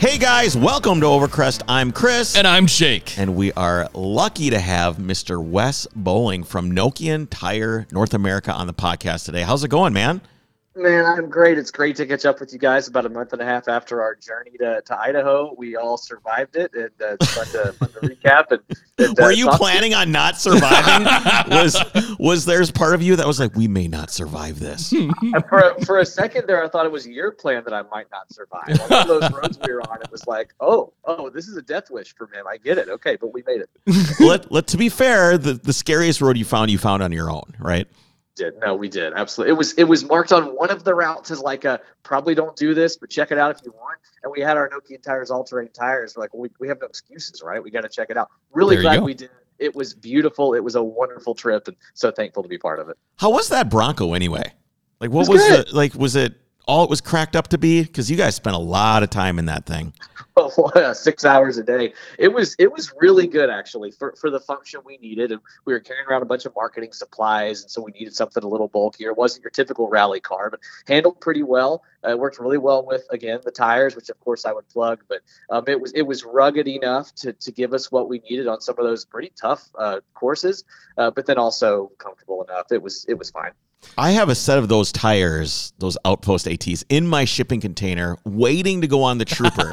Hey guys, welcome to Overcrest. I'm Chris. And I'm Jake. And we are lucky to have Mr. Wes Bowling from Nokian Tire North America on the podcast today. How's it going, man? Man, I'm great. It's great to catch up with you guys about a month and a half after our journey to Idaho. We all survived it, and it's fun to recap. And were you planning on not surviving? Was there part of you that was like, we may not survive this? For a second there, I thought it was your plan that I might not survive. On all those roads we were on, it was like, oh, this is a death wish for me. I get it. Okay, but we made it. To be fair, the scariest road you found on your own, right? We did absolutely. It was marked on one of the routes as like a probably don't do this, but check it out if you want. And we had our Nokian Tires all-terrain tires. We're like, well, we have no excuses, right? We got to check it out. Really glad we did. It was beautiful. It was a wonderful trip, and so thankful to be part of it. How was that Bronco anyway? Like, what was the like? Was it all it was cracked up to be? Because you guys spent a lot of time in that thing. 6 hours a day. It was really good actually for the function we needed, and we were carrying around a bunch of marketing supplies, and so we needed something a little bulkier. It wasn't your typical rally car, but handled pretty well. It worked really well with, again, the tires, which of course I would plug, but it was rugged enough to give us what we needed on some of those pretty tough courses, but then also comfortable enough. It was fine. I have a set of those tires, those Outpost ATs, in my shipping container waiting to go on the Trooper.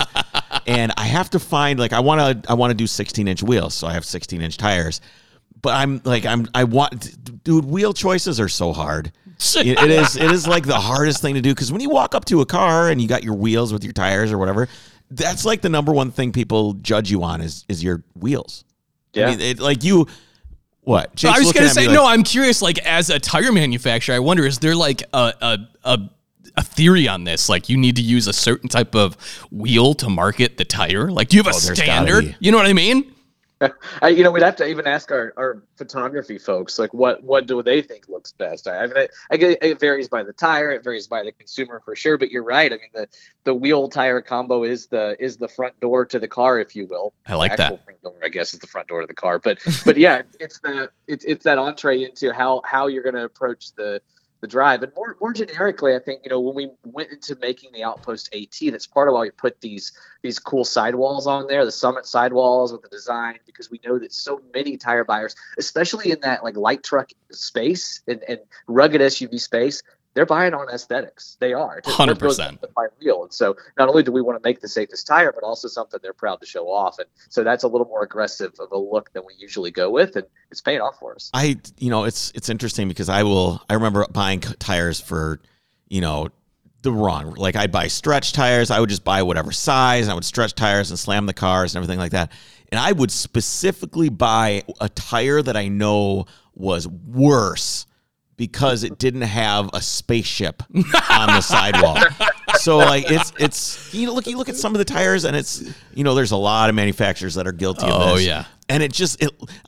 And I have to find, like, I want to do 16-inch wheels, so I have 16-inch tires. But I want, wheel choices are so hard. It is like the hardest thing to do, because when you walk up to a car and you got your wheels with your tires or whatever, that's like the number one thing people judge you on is your wheels. Yeah, I mean, what? Jake's I was going to say, no, I'm curious, like, as a tire manufacturer, I wonder, is there like a theory on this? Like, you need to use a certain type of wheel to market the tire? Like, do you have a standard? You know what I mean? We'd have to even ask our photography folks, like, what do they think looks best? It varies by the tire. It varies by the consumer for sure. But you're right. I mean, the wheel tire combo is the front door to the car, if you will. I like that. Front door, I guess, is the front door to the car. But yeah, it's that entree into how you're going to approach the drive. And more generically, I think, when we went into making the Outpost AT, that's part of why we put these cool sidewalls on there, the summit sidewalls with the design, because we know that so many tire buyers, especially in that like light truck space and rugged SUV space, they're buying on aesthetics. They are. 100%. And so not only do we want to make the safest tire, but also something they're proud to show off. And so that's a little more aggressive of a look than we usually go with, and it's paying off for us. It's interesting because I remember buying tires for, the wrong. Like, I'd buy stretch tires. I would just buy whatever size, and I would stretch tires and slam the cars and everything like that. And I would specifically buy a tire that I know was worse because it didn't have a spaceship on the sidewall. So like it's you look at some of the tires, and it's there's a lot of manufacturers that are guilty of this. Oh yeah. And it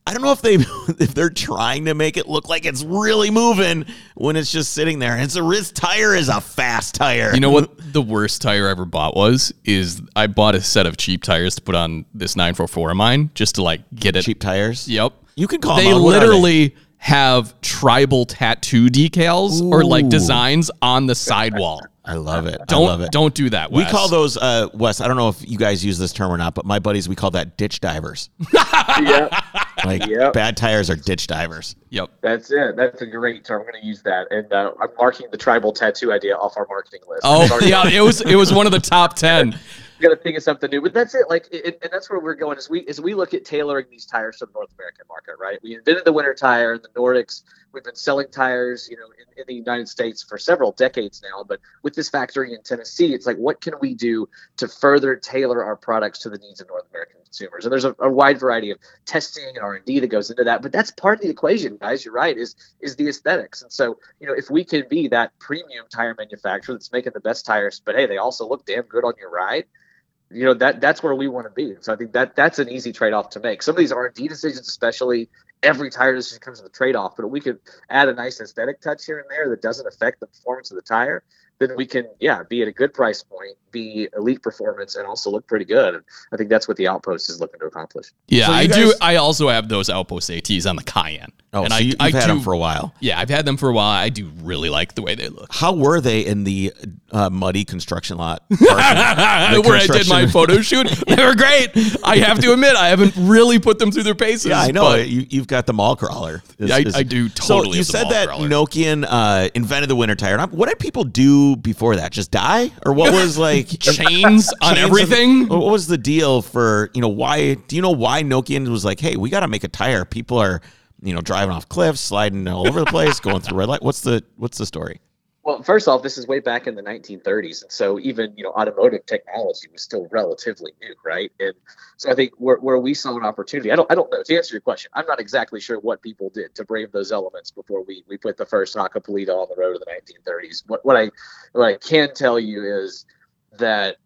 I don't know if they're trying to make it look like it's really moving when it's just sitting there. This tire is a fast tire. You know what the worst tire I ever bought was? Is I bought a set of cheap tires to put on this 944 of mine just to like get it. Cheap tires? Yep. You can call them out. They literally have tribal tattoo decals. Ooh. Or like designs on the sidewall. I love it. Don't do that, Wes. We call those, Wes, I don't know if you guys use this term or not, but my buddies, we call that ditch divers. Yeah. Like, yep. Bad tires are ditch divers. Yep. That's it. That's a great term. I'm going to use that. And I'm marking the tribal tattoo idea off our marketing list. Oh, yeah. It was one of the top 10. You got to think of something new, but that's it. Like, and that's where we're going as we look at tailoring these tires to the North American market, right? We invented the winter tire in the Nordics. We've been selling tires, in the United States for several decades now, but with this factory in Tennessee, it's like, what can we do to further tailor our products to the needs of North American consumers? And there's a wide variety of testing and R&D that goes into that, but that's part of the equation, guys. You're right, is the aesthetics. And so, if we can be that premium tire manufacturer that's making the best tires, but hey, they also look damn good on your ride, that's where we want to be. So I think that's an easy trade-off to make. Some of these R&D decisions, especially, every tire decision comes with a trade-off, but we could add a nice aesthetic touch here and there that doesn't affect the performance of the tire. then we can, yeah, be at a good price point, be elite performance, and also look pretty good. And I think that's what the Outpost is looking to accomplish. Yeah, so I do. I also have those Outpost ATs on the Cayenne. Oh, and so I've had them for a while. Yeah, I've had them for a while. I do really like the way they look. How were they in the muddy construction lot? Where I did my photo shoot? They were great. I have to admit, I haven't really put them through their paces. Yeah, I know. You've got the mall crawler. I do totally. So you said that crawler. Nokian invented the winter tire. What did people do before that? Just die? Or what was like... chains on everything? What was the deal for, why... Do you know why Nokian was like, hey, we got to make a tire. People are... driving off cliffs, sliding all over the place, going through red light. What's the story? Well, first off, this is way back in the 1930s. And so even, automotive technology was still relatively new, right? And so I think where we saw an opportunity, I don't know. To answer your question, I'm not exactly sure what people did to brave those elements before we put the first Hakkapeliitta on the road of the 1930s. What I can tell you is that,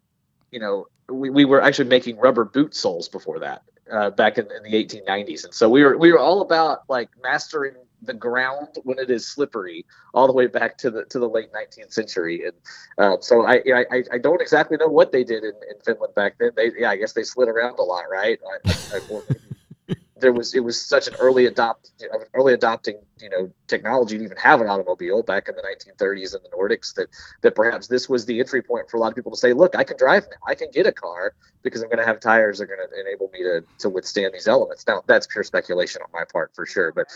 we were actually making rubber boot soles before that. Back in the 1890s, and so we were all about like mastering the ground when it is slippery, all the way back to the late 19th century. And so I don't exactly know what they did in Finland back then. I guess they slid around a lot, right? It was such an early adopting technology to even have an automobile back in the 1930s in the Nordics that perhaps this was the entry point for a lot of people to say, look, I can drive now, I can get a car because I'm going to have tires that are going to enable me to withstand these elements. Now that's pure speculation on my part for sure, but.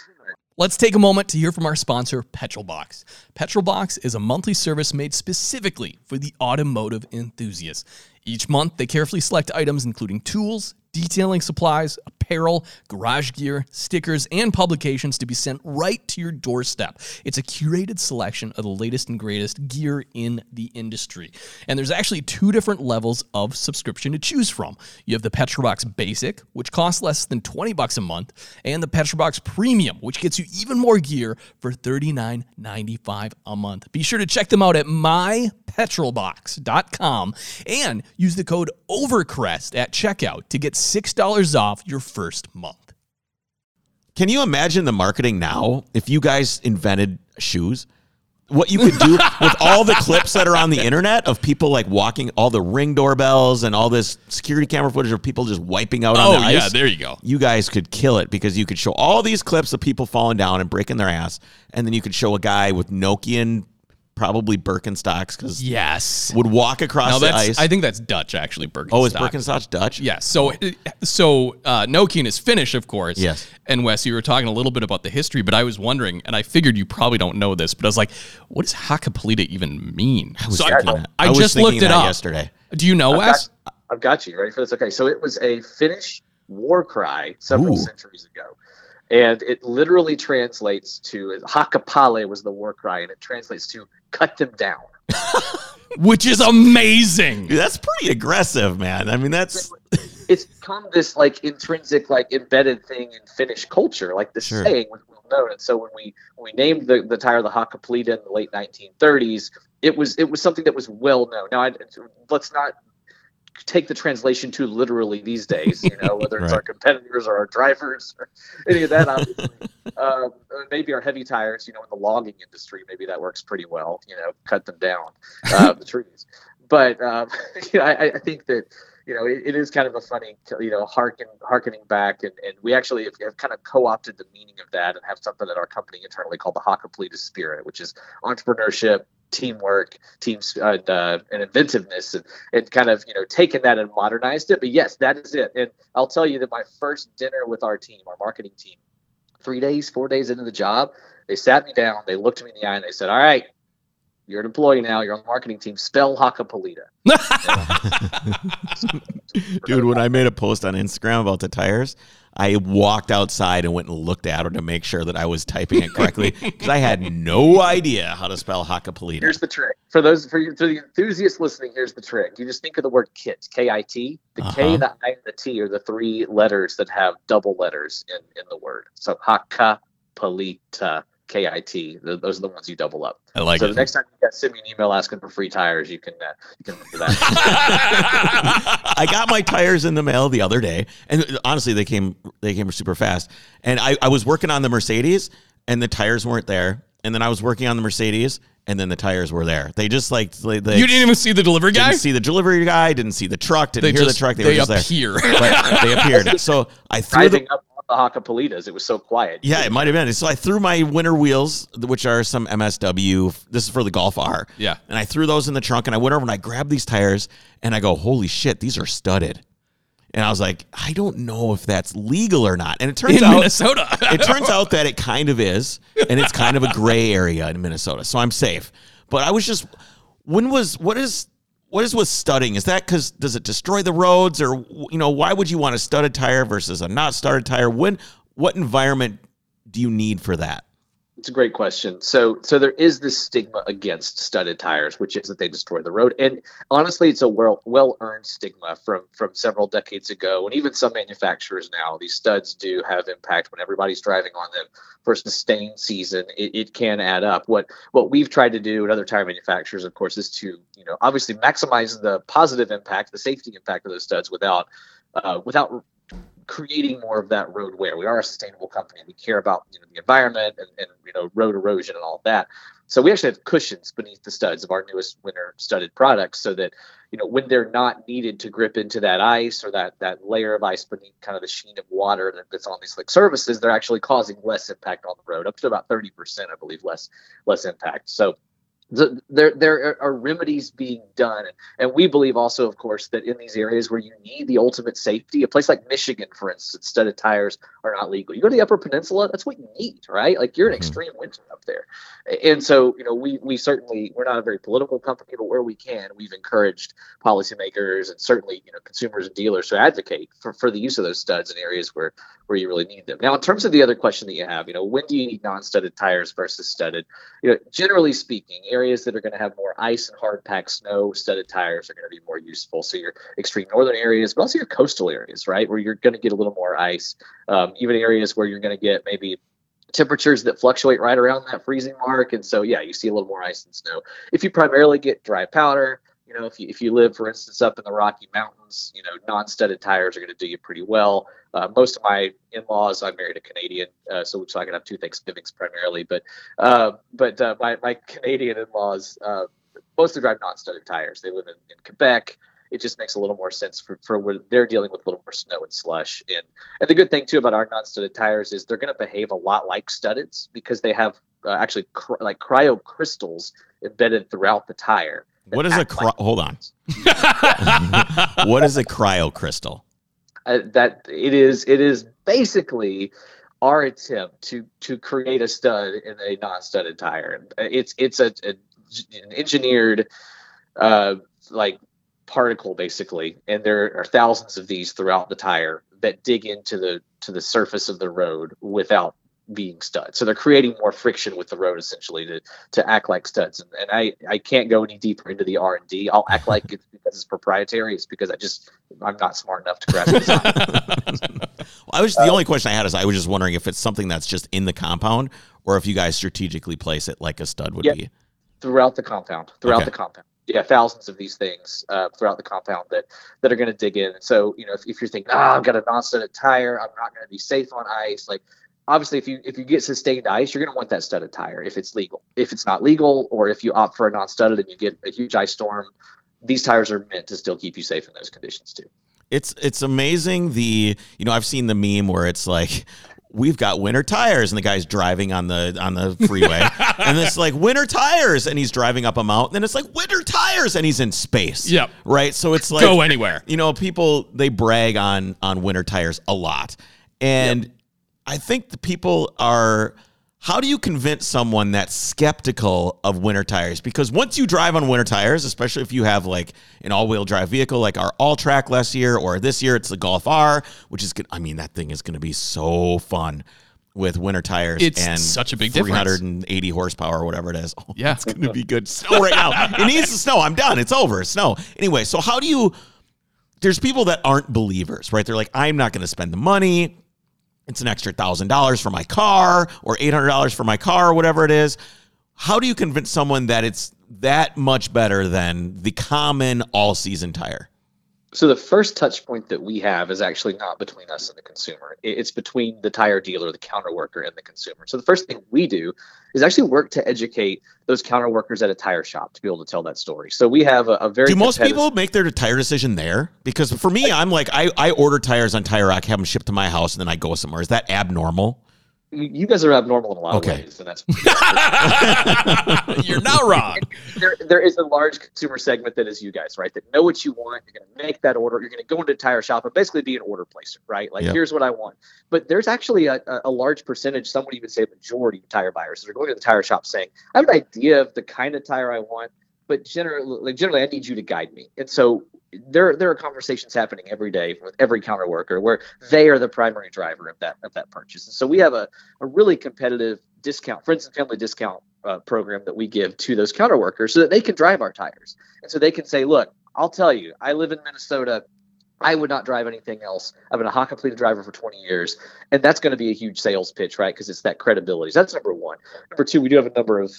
Let's take a moment to hear from our sponsor, Petrolbox. Petrolbox is a monthly service made specifically for the automotive enthusiast. Each month, they carefully select items including tools, detailing supplies, apparel, garage gear, stickers, and publications to be sent right to your doorstep. It's a curated selection of the latest and greatest gear in the industry. And there's actually two different levels of subscription to choose from. You have the Petrolbox Basic, which costs less than $20 a month, and the Petrolbox Premium, which gets you even more gear for $39.95 a month. Be sure to check them out at mypetrolbox.com and use the code OVERCREST at checkout to get $6 off your first month. Can you imagine the marketing now if you guys invented shoes? What you could do with all the clips that are on the internet of people like walking, all the Ring doorbells and all this security camera footage of people just wiping out on the ice. Oh, yeah, there you go. You guys could kill it because you could show all these clips of people falling down and breaking their ass, and then you could show a guy with Nokian, probably Birkenstocks, because yes, would walk across the ice. I think that's Dutch, actually. Birkenstock. Oh, is Birkenstocks Dutch? Yes. So Nokian is Finnish, of course. Yes. And Wes, you were talking a little bit about the history, but I was wondering, and I figured you probably don't know this, but I was like, what does Hakkapeliitta even mean? I just looked it up yesterday. Do you know, Wes? I've got you. Ready for this? Okay. So it was a Finnish war cry several centuries ago. And it literally translates to, Hakkapale was the war cry, and it translates to cut them down. Which is amazing. Dude, that's pretty aggressive, man. I mean, that's... It's become this, intrinsic, embedded thing in Finnish culture, this saying, which we'll know. And so when we named the tire the Hakkapeliitta in the late 1930s, it was something that was well known. Now, let's not... take the translation too literally these days, whether it's our competitors or our drivers or any of that, obviously. Maybe our heavy tires, in the logging industry, maybe that works pretty well, cut them down, the trees. But I think that, it is kind of a funny, harkening back. And we actually have kind of co-opted the meaning of that and have something at our company internally called the Hakkapeliitta spirit, which is entrepreneurship, teamwork, and inventiveness, and kind of taken that and modernized it. But yes, that is it. And I'll tell you that my first dinner with our team, our marketing team, 4 days into the job, they sat me down, they looked me in the eye, and they said, "All right, you're an employee now. You're on the marketing team. Spell Hakkapeliitta." Dude, when I made a post on Instagram about the tires, I walked outside and went and looked at her to make sure that I was typing it correctly, because I had no idea how to spell Hakkapeliitta. Here's the trick. For the enthusiasts listening, here's the trick. You just think of the word kit, K-I-T. The K, the I, and the T are the three letters that have double letters in the word. So Hakkapeliitta, K-I-T. Those are the ones you double up. I like it. So the next time you guys send me an email asking for free tires, you can remember that. I got my tires in the mail the other day, and honestly, they came super fast. And I was working on the Mercedes, and the tires weren't there. and then I was working on the Mercedes, and then the tires were there. They just like they you didn't even see the delivery guy. Didn't see the delivery guy. Didn't see the truck. Didn't hear the truck. They were just there. Right, they appeared. So I threw them up on the Hakkapeliittas. It was so quiet. Yeah, it might have been. So I threw my winter wheels, which are some MSW. This is for the Golf R. Yeah, and I threw those in the trunk, and I went over and I grabbed these tires, and I go, "Holy shit, these are studded." And I was like, I don't know if that's legal or not. And it turns out in Minnesota. It turns out that it kind of is, and it's kind of a gray area in Minnesota. So I'm safe. But I was just, what is with studding? Is that because does it destroy the roads, or why would you want a studded tire versus a not studded tire? What environment do you need for that? It's a great question. So there is this stigma against studded tires, which is that they destroy the road. And honestly, it's a well-earned stigma from several decades ago. And even some manufacturers now, these studs do have impact when everybody's driving on them for a sustained season. It can add up. What we've tried to do, and other tire manufacturers, of course, is to, obviously maximize the positive impact, the safety impact of those studs without creating more of that road wear. We are a sustainable company. We care about the environment and road erosion and all that. So we actually have cushions beneath the studs of our newest winter studded products, so that when they're not needed to grip into that ice or that layer of ice beneath kind of the sheen of water that's on these slick surfaces, they're actually causing less impact on the road, up to about 30%, I believe, less impact. So there are remedies being done. And we believe also, of course, that in these areas where you need the ultimate safety, a place like Michigan, for instance, studded tires are not legal. You go to the Upper Peninsula, that's what you need, right? Like you're in extreme winter up there. And so, we certainly, we're not a very political company, but where we can, we've encouraged policymakers and certainly, consumers and dealers to advocate for the use of those studs in areas where you really need them. Now, in terms of the other question that you have, when do you need non-studded tires versus studded? Generally speaking, areas that are going to have more ice and hard packed snow, studded tires are going to be more useful. So your extreme northern areas, but also your coastal areas, right, where you're going to get a little more ice, even areas where you're going to get maybe temperatures that fluctuate right around that freezing mark. And so, yeah, you see a little more ice and snow. If you primarily get dry powder, if you live, for instance, up in the Rocky Mountains, non-studded tires are going to do you pretty well. Most of my in-laws, I married a Canadian, so I can have two Thanksgivings primarily. But my Canadian in-laws mostly drive non-studded tires. They live in Quebec. It just makes a little more sense for when they're dealing with a little more snow and slush. And the good thing, too, about our non-studded tires is they're going to behave a lot like studdeds because they have actually cryo crystals embedded throughout the tire. What is hold on. What is a cryo crystal? It is basically our attempt to create a stud in a non-studded tire. It's an engineered particle basically, and there are thousands of these throughout the tire that dig into the surface of the road without being studs. So they're creating more friction with the road essentially to act like studs. And I can't go any deeper into the R&D. I'll act like it's because it's proprietary. It's because I'm not smart enough to grasp this. The only question I had is I was just wondering if it's something that's just in the compound or if you guys strategically place it like a stud would be. Throughout the compound. Yeah, thousands of these things throughout the compound that are going to dig in. So, if you're thinking, I've got a non-studded tire, I'm not going to be safe on ice. Like, obviously, if you get sustained ice, you're going to want that studded tire if it's legal. If it's not legal, or if you opt for a non-studded and you get a huge ice storm, these tires are meant to still keep you safe in those conditions too. It's amazing. I've seen the meme where it's like, we've got winter tires, and the guy's driving on the freeway, and it's like winter tires, and he's driving up a mountain, and it's like winter tires, and he's in space. Yep. Right. So it's like go anywhere. People they brag on winter tires a lot, and. Yep. I think the people are, how do you convince someone that's skeptical of winter tires? Because once you drive on winter tires, especially if you have like an all-wheel drive vehicle like our all-track last year, or this year it's the Golf R, which is good. I mean, that thing is going to be so fun with winter tires. It's and such a big 380 difference. Horsepower or whatever it is. Oh, yeah. It's going to be good. Snow right now. It needs to snow. I'm done. It's over. Snow. Anyway, so how do you, there's people that aren't believers, right? They're like, I'm not going to spend the money. It's an extra $1,000 for my car or $800 for my car or whatever it is. How do you convince someone that it's that much better than the common all-season tire? So the first touch point that we have is actually not between us and the consumer. It's between the tire dealer, the counter worker, and the consumer. So the first thing we do is actually work to educate those counter workers at a tire shop to be able to tell that story. So we have a very... Do most people make their tire decision there? Because for me, I'm like, I order tires on Tire Rack, have them shipped to my house, and then I go somewhere. Is that abnormal? You guys are abnormal in a lot of ways, and that's you're not wrong. There is a large consumer segment that is you guys, right? That know what you want. You're going to make that order. You're going to go into a tire shop and basically be an order placer, right? Like, here's what I want. But there's actually a large percentage, some would even say majority of tire buyers that are going to the tire shop saying, I have an idea of the kind of tire I want, but generally, I need you to guide me. And so there are conversations happening every day with every counter worker where they are the primary driver of that purchase. And so we have a really competitive discount, friends and family discount program that we give to those counter workers so that they can drive our tires. And so they can say, look, I'll tell you, I live in Minnesota. I would not drive anything else. I've been a Hakkapeliitta driver for 20 years, and that's going to be a huge sales pitch, right? Because it's that credibility. So that's number one. Number two, we do have a number of,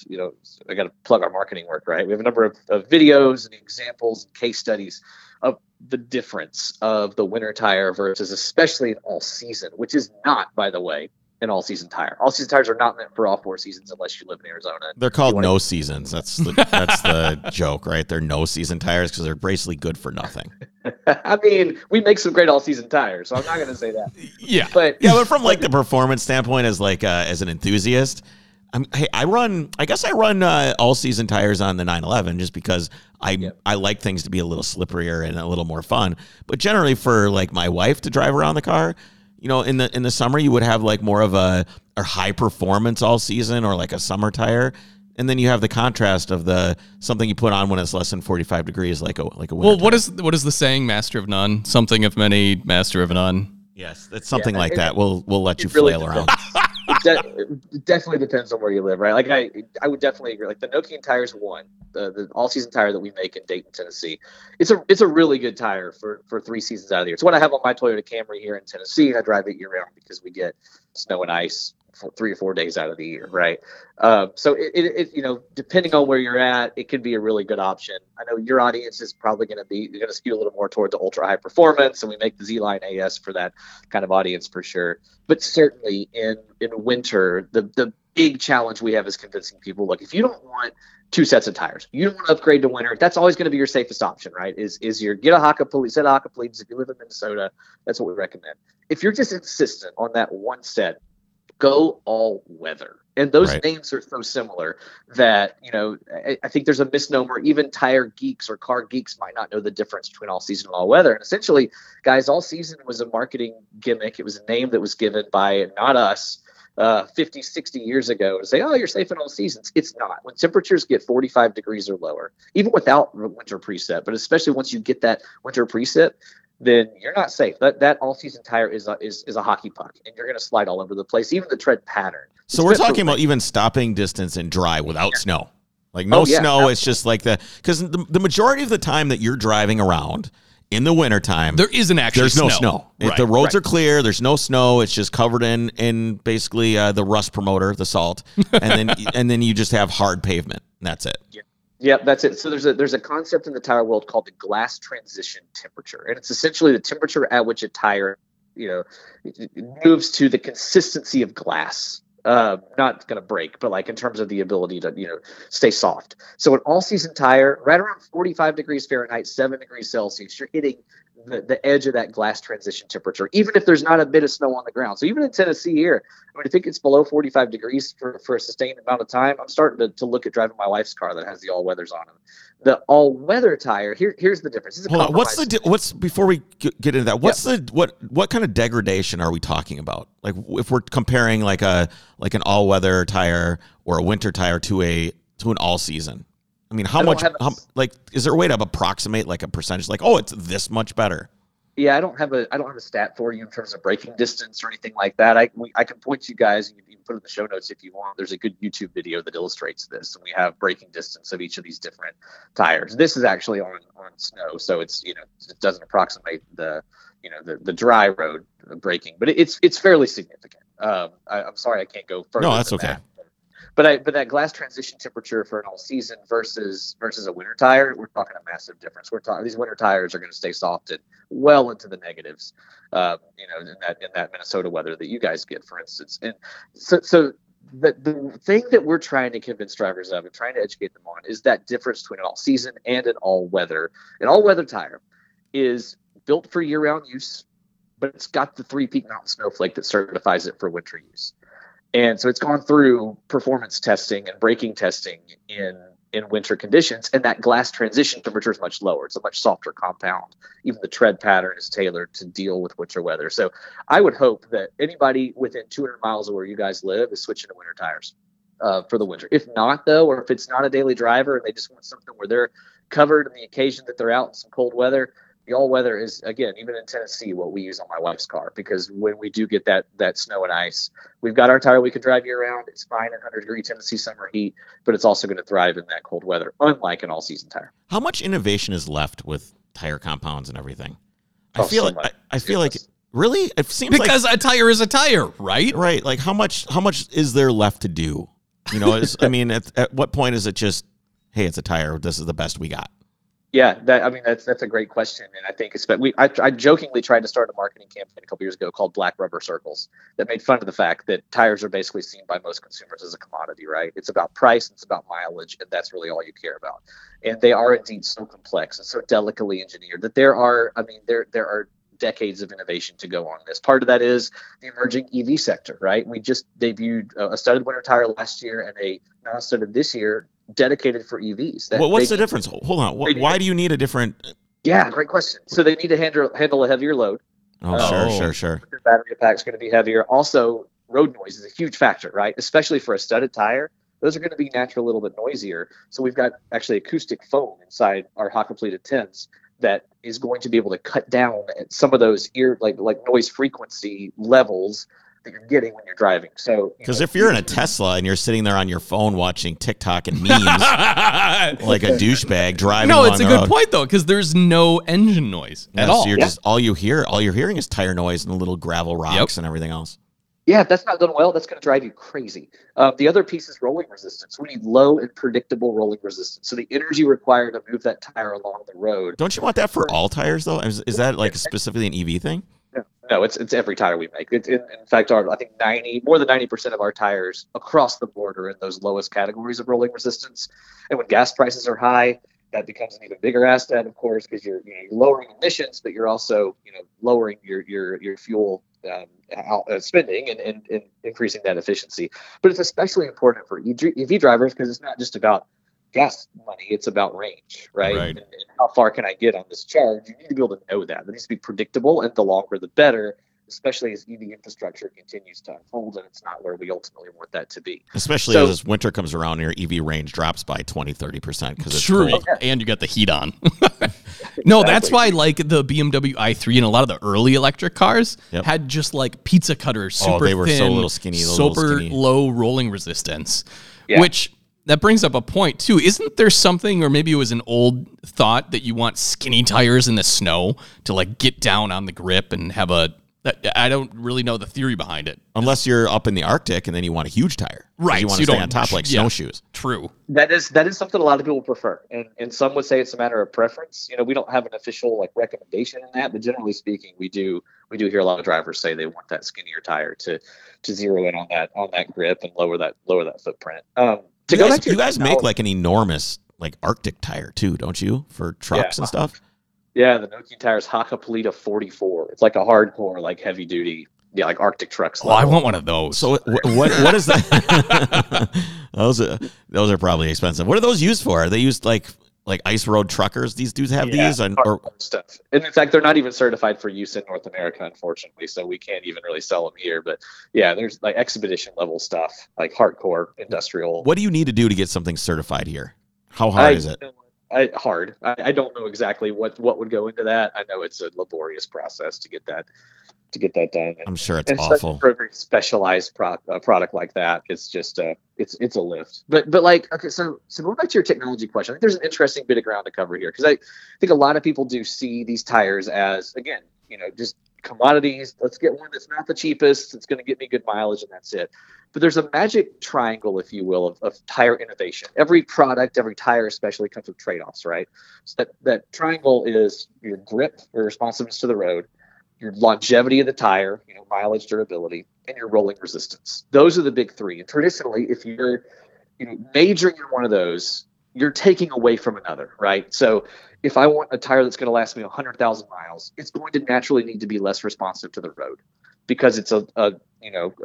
I got to plug our marketing work, right? We have a number of videos and examples and case studies of the difference of the winter tire versus especially an all-season, which is not, by the way, an all-season tire. All-season tires are not meant for all four seasons unless you live in Arizona. They're called no-seasons. That's the joke, right? They're no-season tires because they're basically good for nothing. I mean, we make some great all-season tires, so I'm not going to say that. Yeah. But from like the performance standpoint as an enthusiast, I guess I run all-season tires on the 911 just because I like things to be a little slipperier and a little more fun. But generally for like my wife to drive around the car, in the summer you would have like more of a high performance all-season or like a summer tire. And then you have the contrast of the something you put on when it's less than 45 degrees, like a winter. Well, what is the saying, master of none? Something of many, master of none. Yes, it's something like that. We'll let you flail around. It definitely depends on where you live, right? Like I would definitely agree. Like the Nokian Tires one, the all-season tire that we make in Dayton, Tennessee, it's a really good tire for 3 seasons out of the year. It's what I have on my Toyota Camry here in Tennessee, and I drive it year-round because we get snow and ice 3 or 4 days out of the year, right? So it depending on where you're at, it can be a really good option. I know your audience is probably going to skew a little more toward the ultra high performance, and we make the Z-Line AS for that kind of audience for sure. But certainly in winter, the big challenge we have is convincing people, look, if you don't want 2 sets of tires, you don't want to upgrade to winter, that's always going to be your safest option, right? Get a Hakkapeliitta, set of Hakkapeliittas. If you live in Minnesota, that's what we recommend. If you're just insistent on that one set, go all weather. And those names are so similar that, I think there's a misnomer. Even tire geeks or car geeks might not know the difference between all season and all weather. And essentially, guys, all season was a marketing gimmick. It was a name that was given by, not us, 50, 60 years ago to say, oh, you're safe in all seasons. It's not. When temperatures get 45 degrees or lower, even without winter preset, but especially once you get that winter preset, then you're not safe. That all-season tire is a hockey puck, and you're going to slide all over the place, even the tread pattern. So we're talking about even stopping distance and dry without snow. Like snow, absolutely. It's just like that. Because the majority of the time that you're driving around in the wintertime, there's no snow. Right. The roads are clear. There's no snow. It's just covered in basically the rust promoter, the salt, and then you just have hard pavement. And that's it. Yeah. Yeah, that's it. So there's a concept in the tire world called the glass transition temperature, and it's essentially the temperature at which a tire, moves to the consistency of glass. Not going to break, but like in terms of the ability to, stay soft. So an all-season tire, right around 45 degrees Fahrenheit, 7 degrees Celsius, you're hitting the edge of that glass transition temperature, even if there's not a bit of snow on the ground. So even in Tennessee here, I mean, I think it's below 45 degrees for a sustained amount of time. I'm starting to look at driving my wife's car that has the all-weathers on them. The all-weather tire, here's the difference. Hold on, before we get into that, what kind of degradation are we talking about? Like if we're comparing like an all-weather tire or a winter tire to an all-season. I mean, is there a way to approximate like a percentage? Like, oh, it's this much better. Yeah, I don't have a stat for you in terms of braking distance or anything like that. I can point to you guys, and you can put it in the show notes if you want. There's a good YouTube video that illustrates this, and we have braking distance of each of these different tires. This is actually on snow, so it's it doesn't approximate the dry road braking, but it's fairly significant. I'm sorry I can't go further. No, that's okay. That. But that glass transition temperature for an all season versus a winter tire, we're talking a massive difference. We're talking these winter tires are going to stay softed well into the negatives, in that Minnesota weather that you guys get, for instance. And so the thing that we're trying to convince drivers of and trying to educate them on is that difference between an all season and an all weather. An all weather tire is built for year round use, but it's got the 3-peak mountain snowflake that certifies it for winter use. And so it's gone through performance testing and braking testing in winter conditions. And that glass transition temperature is much lower. It's a much softer compound. Even the tread pattern is tailored to deal with winter weather. So I would hope that anybody within 200 miles of where you guys live is switching to winter tires for the winter. If not, though, or if it's not a daily driver and they just want something where they're covered in the occasion that they're out in some cold weather, the all-weather is, again, even in Tennessee, what we use on my wife's car, because when we do get that snow and ice, we've got our tire we can drive year-round. It's fine in 100-degree Tennessee summer heat, but it's also going to thrive in that cold weather, unlike an all-season tire. How much innovation is left with tire compounds and everything? I feel like, really? It seems because a tire is a tire, right? Right. Like, how much is there left to do? You know, I mean, at what point is it just, hey, it's a tire, this is the best we got? Yeah, that's a great question, and I think I jokingly tried to start a marketing campaign a couple years ago called Black Rubber Circles that made fun of the fact that tires are basically seen by most consumers as a commodity, right? It's about price, it's about mileage, and that's really all you care about. And they are indeed so complex and so delicately engineered that there are decades of innovation to go on this. Part of that is the emerging EV sector, right? We just debuted a studded winter tire last year and a non-studded this year, dedicated for EVs. What's the difference? Hold on. Why do you need a different? Yeah, great question. So they need to handle a heavier load. Oh, sure. Their battery pack's going to be heavier. Also, road noise is a huge factor, right? Especially for a studded tire. Those are going to be naturally a little bit noisier. So we've got actually acoustic foam inside our Hakkapeliitta 10s that is going to be able to cut down at some of those ear noise frequency levels that you're getting when you're driving. So, because if you're in a Tesla and you're sitting there on your phone watching TikTok and memes like a douchebag driving along the road. No, it's a good point though, because there's no engine noise at all. So you're just all you're hearing is tire noise and the little gravel rocks and everything else. Yeah, if that's not done well, that's going to drive you crazy. The other piece is rolling resistance. We need low and predictable rolling resistance. So the energy required to move that tire along the road. Don't you want that for all tires though? Is that like specifically an EV thing? No, it's every tire we make. In fact, I think more than 90% of our tires across the board are in those lowest categories of rolling resistance. And when gas prices are high, that becomes an even bigger asset, of course, because you're lowering emissions, but you're also lowering your fuel spending and increasing that efficiency. But it's especially important for EV drivers because it's not just about gas money, it's about range, right? And how far can I get on this charge? You need to be able to know that. That needs to be predictable, and the longer the better, especially as EV infrastructure continues to unfold, and it's not where we ultimately want that to be. Especially as winter comes around and your EV range drops by 20-30% because it's cold. Okay. And you got the heat on. No, exactly. That's why like the BMW i3 and a lot of the early electric cars had just like pizza cutter, super they were thin, so little skinny, super low rolling resistance, which... That brings up a point, too. Isn't there something, or maybe it was an old thought, that you want skinny tires in the snow to, like, get down on the grip and have a... I don't really know the theory behind it. Unless you're up in the Arctic and then you want a huge tire. Right. You want to stay on top like snowshoes. True. That is something a lot of people prefer. And some would say it's a matter of preference. We don't have an official like recommendation in that, but generally speaking, we do hear a lot of drivers say they want that skinnier tire to zero in on that grip and lower that footprint. You guys make like an enormous like Arctic tire too, don't you? For trucks and stuff? Yeah, the Nokian Tire's Hakkapeliitta 44. It's like a hardcore, like heavy duty, like Arctic Trucks. Oh, I want one of those. So what is that? those are probably expensive. What are those used for? Are they used like ice road truckers? These dudes have these or stuff. And in fact, they're not even certified for use in North America, unfortunately. So we can't even really sell them here. But yeah, there's like expedition level stuff, like hardcore industrial. What do you need to do to get something certified here? How hard is it? Hard. I don't know exactly what would go into that. I know it's a laborious process to get that done. I'm sure it's awful. For a specialized product like that, it's just it's a lift. But like, okay, so going back to your technology question, I think there's an interesting bit of ground to cover here because I think a lot of people do see these tires as, again, just commodities. Let's get one that's not the cheapest. It's going to get me good mileage, and that's it. But there's a magic triangle, if you will, of tire innovation. Every product, every tire especially, comes with trade-offs, right? So that triangle is your grip, your responsiveness to the road, your longevity of the tire, you know, mileage, durability, and your rolling resistance. Those are the big three. And traditionally, if you're majoring in one of those, you're taking away from another, right? So if I want a tire that's going to last me 100,000 miles, it's going to naturally need to be less responsive to the road because it's a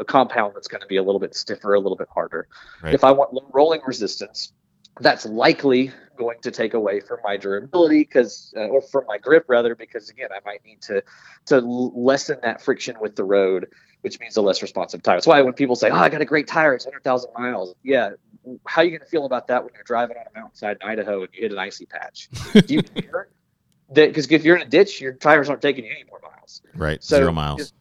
compound that's going to be a little bit stiffer, a little bit harder. Right. If I want low rolling resistance, that's likely going to take away from my durability because again, I might need to lessen that friction with the road, which means a less responsive tire. That's why when people say, "Oh, I got a great tire, it's 100,000 miles," yeah, how are you going to feel about that when you're driving on a mountainside in Idaho and you hit an icy patch? Do you care? Because if you're in a ditch, your tires aren't taking you any more miles. Right, so 0 miles. It's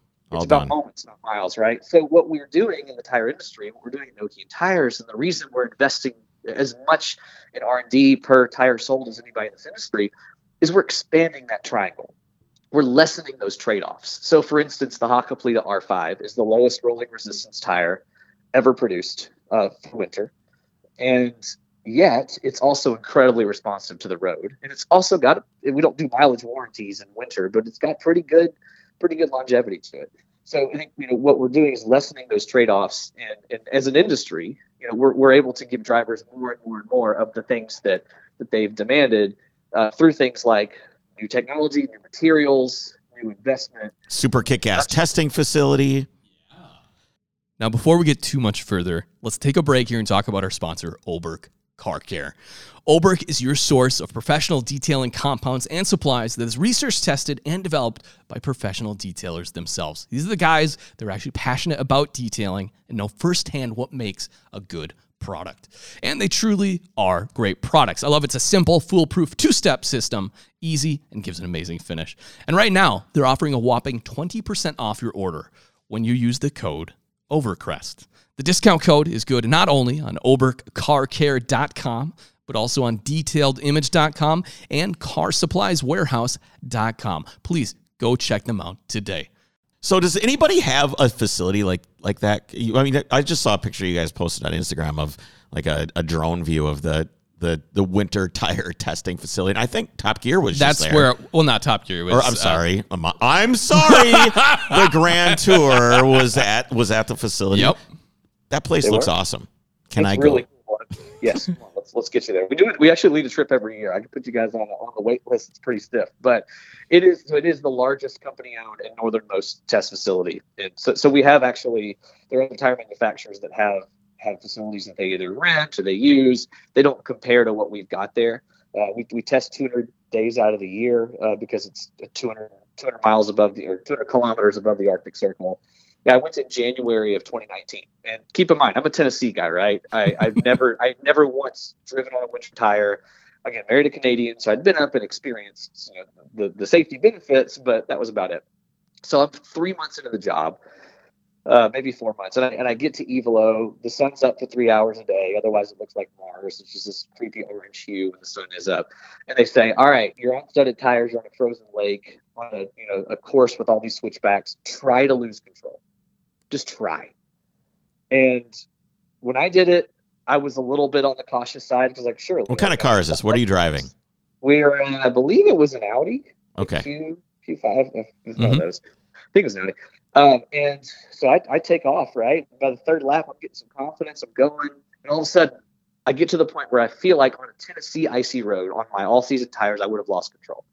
about moments, not miles, right? So what we're doing in the tire industry, what we're doing at Nokian Tires, and the reason we're investing as much in R&D per tire sold as anybody in this industry is we're expanding that triangle. We're lessening those trade-offs. So, for instance, the Hakkapeliitta R5 is the lowest rolling resistance tire ever produced for winter. And yet it's also incredibly responsive to the road. And it's also got, we don't do mileage warranties in winter, but it's got pretty good longevity to it. So I think, what we're doing is lessening those trade-offs. And as an industry, we're able to give drivers more and more and more of the things that they've demanded through things like new technology, new materials, new investment. Super kick-ass testing facility. Yeah. Now, before we get too much further, let's take a break here and talk about our sponsor, Oberk Car Care. Oberk is your source of professional detailing compounds and supplies that is research tested and developed by professional detailers themselves. These are the guys that are actually passionate about detailing and know firsthand what makes a good product. And they truly are great products. I love it's a simple, foolproof two-step system, easy, and gives an amazing finish. And right now, they're offering a whopping 20% off your order when you use the code OVERCREST. The discount code is good not only on oberkcarcare.com, but also on DetailedImage.com and CarSuppliesWarehouse.com. Please go check them out today. So does anybody have a facility like that? I mean, I just saw a picture you guys posted on Instagram of like a drone view of the winter tire testing facility. And I think Top Gear was just there. Not Top Gear. Was, I'm sorry. The Grand Tour was at the facility. Yep. That place looks awesome. Can I go? Really cool. Yes. Let's get you there. We actually lead a trip every year. I can put you guys on the wait list. It's pretty stiff, but it is the largest company-owned and northernmost test facility. And so we have actually, there are tire manufacturers that have facilities that they either rent or they use. They don't compare to what we've got there. We test 200 days out of the year because it's 200 miles above the, or 200 kilometers above the Arctic Circle. Yeah, I went in January of 2019, and keep in mind, I'm a Tennessee guy, right? I've never once driven on a winter tire. Again, married a Canadian, so I'd been up and experienced the safety benefits, but that was about it. So I'm 3 months into the job, maybe 4 months, and I get to Ivalo. The sun's up for 3 hours a day; otherwise, it looks like Mars. It's just this creepy orange hue when the sun is up. And they say, "All right, you're on studded tires, you're on a frozen lake, on a course with all these switchbacks. Try to lose control." Just try. And when I did it, I was a little bit on the cautious side because, like, sure. What kind of car is this? What are you driving? I believe it was an Audi. Okay. Q5. One of those. I think it was an Audi. And so I take off, right? By the third lap, I'm getting some confidence. I'm going. And all of a sudden, I get to the point where I feel like on a Tennessee icy road, on my all-season tires, I would have lost control.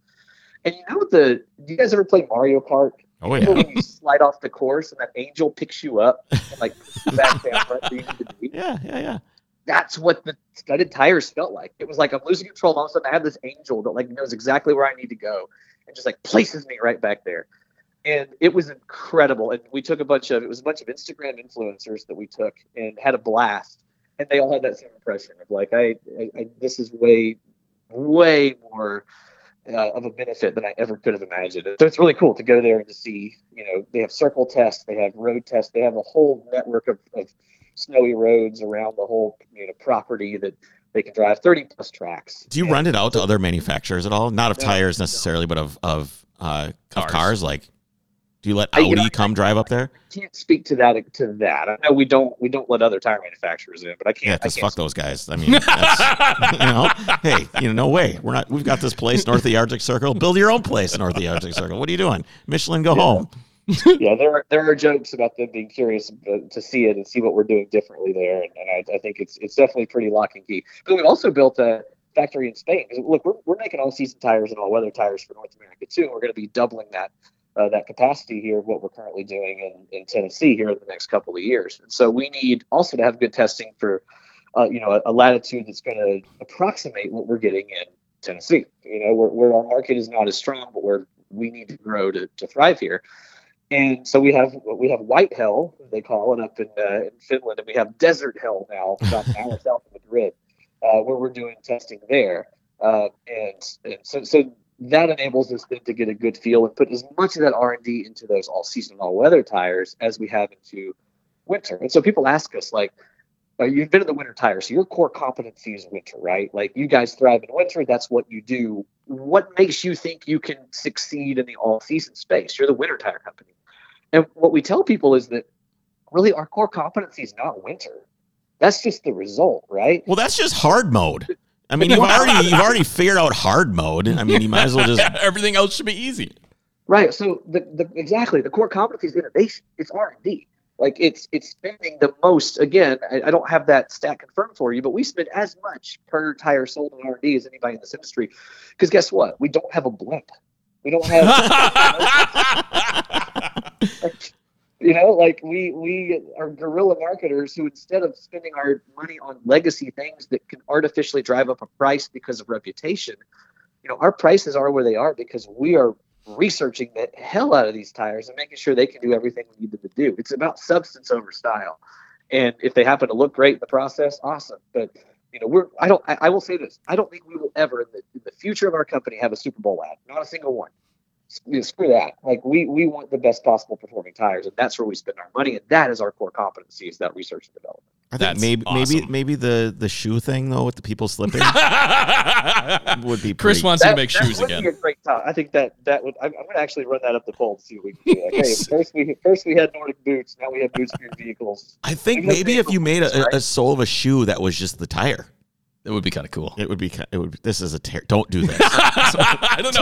And do you guys ever play Mario Kart? Oh, yeah. When you slide off the course and that angel picks you up and puts you back down right where you need to be. Yeah. That's what the studded tires felt like. It was like I'm losing control. All of a sudden, I have this angel that knows exactly where I need to go and just places me right back there. And it was incredible. And we took a bunch of Instagram influencers that we took and had a blast. And they all had that same impression of this is way, way more of a benefit than I ever could have imagined. So it's really cool to go there and to see, they have circle tests, they have road tests, they have a whole network of snowy roads around the whole property that they can drive 30 plus tracks. Do you rent it out to other manufacturers at all? Not of tires necessarily, but of cars. Do you let Audi come drive up there? I can't speak to that. I know we don't let other tire manufacturers in, but I can't. Yeah, because fuck those guys. I mean, that's, no way. We're not. We've got this place north of the Arctic Circle. Build your own place north of the Arctic Circle. What are you doing, Michelin? Go home. Yeah, there are jokes about them being curious to see it and see what we're doing differently there, and I think it's definitely pretty lock and key. But we also built a factory in Spain. Look, we're making all season tires and all weather tires for North America too. And we're going to be doubling that capacity here of what we're currently doing in Tennessee here in the next couple of years. And so we need also to have good testing for a latitude that's going to approximate what we're getting in Tennessee. Where our market is not as strong, but we need to grow to thrive here. And so we have White Hell, they call it, up in Finland, and we have Desert Hell now, about an hour south of Madrid, where we're doing testing there. And so that enables us then to get a good feel and put as much of that R&D into those all-season, all-weather tires as we have into winter. And so people ask us, like, you've been in the winter tires, so your core competency is winter, right? Like, you guys thrive in winter. That's what you do. What makes you think you can succeed in the all-season space? You're the winter tire company. And what we tell people is that really our core competency is not winter. That's just the result, right? Well, that's just hard mode. I mean, you've already figured out hard mode. I mean, you might as well just everything else should be easy, right? So the core competency is innovation. It's R&D. Like it's spending the most. Again, I don't have that stat confirmed for you, but we spend as much per tire sold in R&D as anybody in this industry. Because guess what? We don't have a blimp. We don't have. We are guerrilla marketers who, instead of spending our money on legacy things that can artificially drive up a price because of reputation, our prices are where they are because we are researching the hell out of these tires and making sure they can do everything we need them to do. It's about substance over style. And if they happen to look great in the process, awesome. But, I will say this. I don't think we will ever in the future of our company have a Super Bowl ad. Not a single one. Screw that. Like we want the best possible performing tires, and that's where we spend our money, and that is our core competency, is that research and development. I think maybe the shoe thing though, with the people slipping, would be Chris wants to make shoes again. Be a great time. I think that would. I'm going to actually run that up the poll and see what we can do. Okay, first we had Nordic boots, now we have boots for your vehicles. I think maybe if you made a sole of a shoe that was just the tire. It would be kind of cool. This is a don't do this. I don't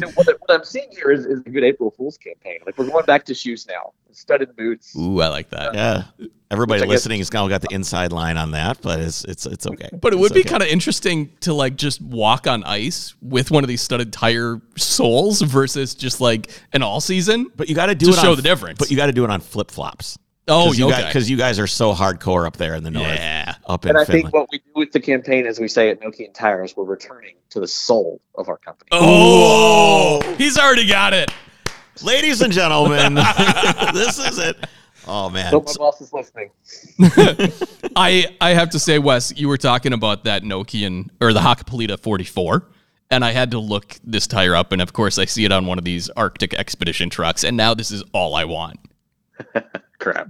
know. What I'm seeing here is a good April Fool's campaign. Like, we're going back to shoes now. Studded boots. Ooh, I like that. Yeah. Everybody listening has now got the inside line on that, but it's okay. But it would be kind of interesting to like just walk on ice with one of these studded tire soles versus just like an all season. But you got to do it to show the difference. But you got to do it on flip flops. Oh, because you guys are so hardcore up there in the north. Yeah, up in Finland. Think what we do with the campaign is we say at Nokian Tires, we're returning to the soul of our company. Oh, he's already got it. Ladies and gentlemen, this is it. Oh, man. Hope my boss is listening. I have to say, Wes, you were talking about that Nokian, or the Hakkapeliitta 44. And I had to look this tire up. And of course, I see it on one of these Arctic expedition trucks. And now this is all I want. Crap.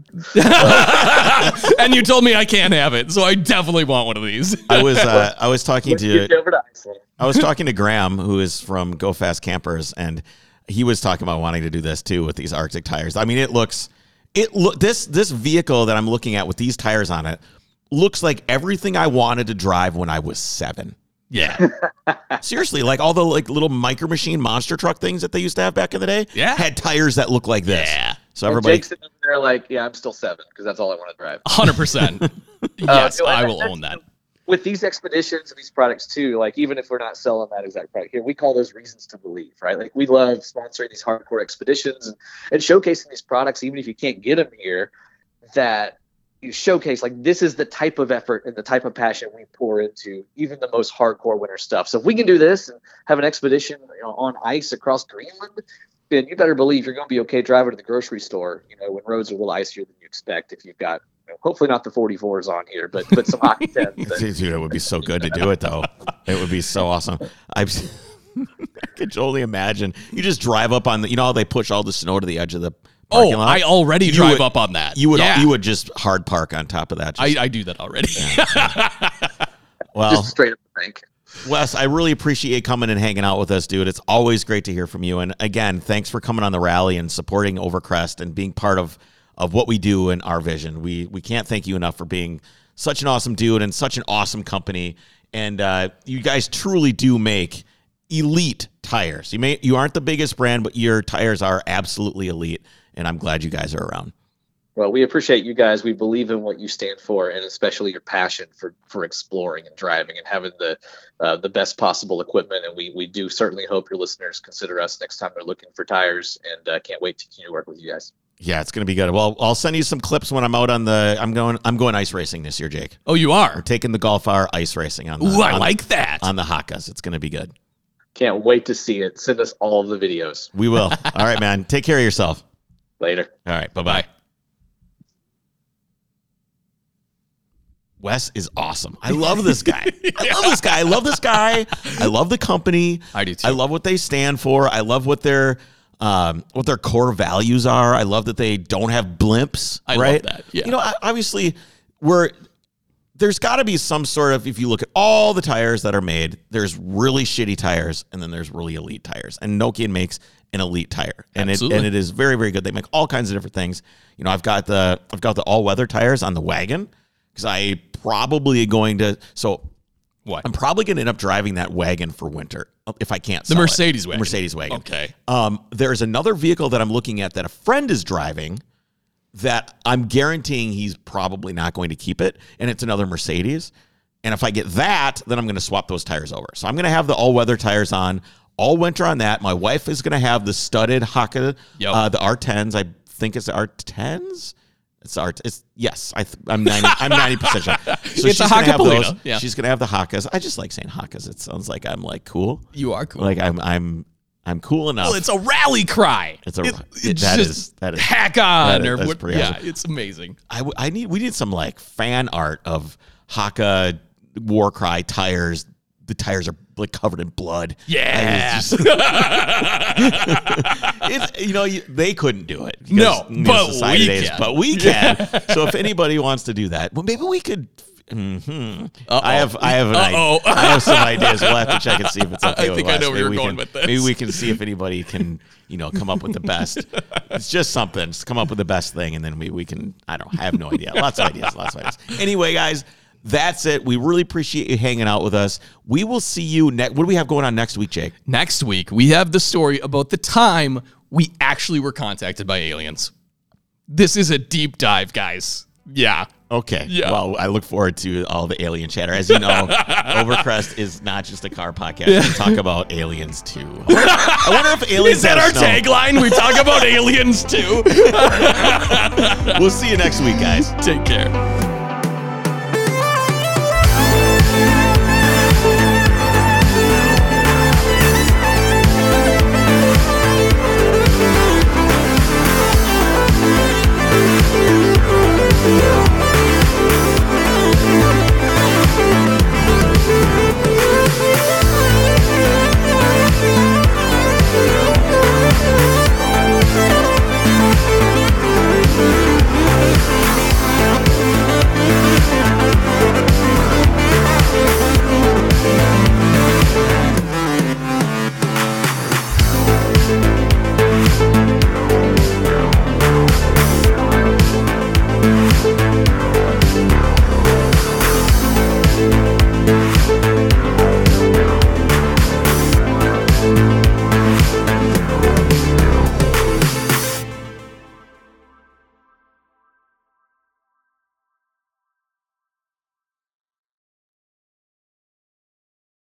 And you told me I can't have it, so I definitely want one of these. I was talking to Graham, who is from Go Fast Campers, and he was talking about wanting to do this too with these Arctic tires. I mean, this vehicle that I'm looking at with these tires on it looks like everything I wanted to drive when I was 7. Yeah. Seriously, like all the like little micro machine monster truck things that they used to have back in the day had tires that look like this. Yeah. So everybody takes it and they're like, yeah, I'm still 7 because that's all I want to drive. 100%. Yes, I will own that. With these expeditions and these products too, like even if we're not selling that exact product here, we call those reasons to believe, right? Like we love sponsoring these hardcore expeditions and showcasing these products, even if you can't get them here, that you showcase like this is the type of effort and the type of passion we pour into even the most hardcore winter stuff. So if we can do this and have an expedition on ice across Greenland, then you better believe you're going to be okay driving to the grocery store, when roads are a little icier than you expect. If you've got, hopefully not the 44s on here, but some hockey tents. Dude, it would be so good to do it, though. It would be so awesome. I could only imagine. You just drive up on the, how they push all the snow to the edge of the parking lot? I already drive up on that. You would just hard park on top of that. I do that already. Well, just straight up the bank. Wes, I really appreciate you coming and hanging out with us, dude. It's always great to hear from you. And again, thanks for coming on the rally and supporting Overcrest and being part of what we do and our vision. We can't thank you enough for being such an awesome dude and such an awesome company. And you guys truly do make elite tires. You aren't the biggest brand, but your tires are absolutely elite. And I'm glad you guys are around. Well, we appreciate you guys. We believe in what you stand for, and especially your passion for exploring and driving and having the best possible equipment. And we do certainly hope your listeners consider us next time they're looking for tires, and can't wait to continue to work with you guys. Yeah, it's going to be good. Well, I'll send you some clips when I'm out on the. I'm going ice racing this year, Jake. Oh, you are? We're taking the Golf R ice racing on. Ooh, I like that on the Hakkas. It's going to be good. Can't wait to see it. Send us all of the videos. We will. All right, man. Take care of yourself. Later. All right. Bye-bye. Wes is awesome. I love this guy. I love this guy. I love this guy. I love the company. I do too. I love what they stand for. I love what their core values are. I love that they don't have blimps. I love that. Yeah. You know, obviously, there's got to be some sort of, if you look at all the tires that are made, there's really shitty tires, and then there's really elite tires. And Nokian makes an elite tire, and it is very, very good. They make all kinds of different things. You know, I've got the all weather tires on the wagon. Because I'm probably going to end up driving that wagon for winter if I can't sell it. The Mercedes wagon. Okay. There's another vehicle that I'm looking at that a friend is driving that I'm guaranteeing he's probably not going to keep it, and it's another Mercedes. And if I get that, then I'm going to swap those tires over. So I'm going to have the all-weather tires on all winter on that. My wife is going to have the studded Hakka, the R10s. I think it's the R10s. I'm 90% sure. So it's a Hakkapeliitta. Yeah. She's gonna have the Hakkas. I just like saying Hakkas. It sounds like I'm like cool. You are cool. Like I'm cool enough. Well, it's a rally cry. That is hack on that is, or what? Yeah, awesome. It's amazing. We need some like fan art of Hakka war cry tires. The tires are like covered in blood. Yeah. They couldn't do it. No, but we can. So if anybody wants to do that, well, maybe we could. Mm-hmm. I have some ideas. We'll have to check and see if it's okay. Maybe we can see if anybody can, come up with the best. It's just something. Just come up with the best thing. And then we can, I have no idea. Lots of ideas. Anyway, guys. That's it. We really appreciate you hanging out with us. We will see you next. What do we have going on next week, Jake? Next week, we have the story about the time we actually were contacted by aliens. This is a deep dive, guys. Yeah. Okay. Yeah. Well, I look forward to all the alien chatter. As you know, Overcrest is not just a car podcast. We talk about aliens, too. I wonder if aliens... Is that our tagline? We talk about aliens, too. We'll see you next week, guys. Take care.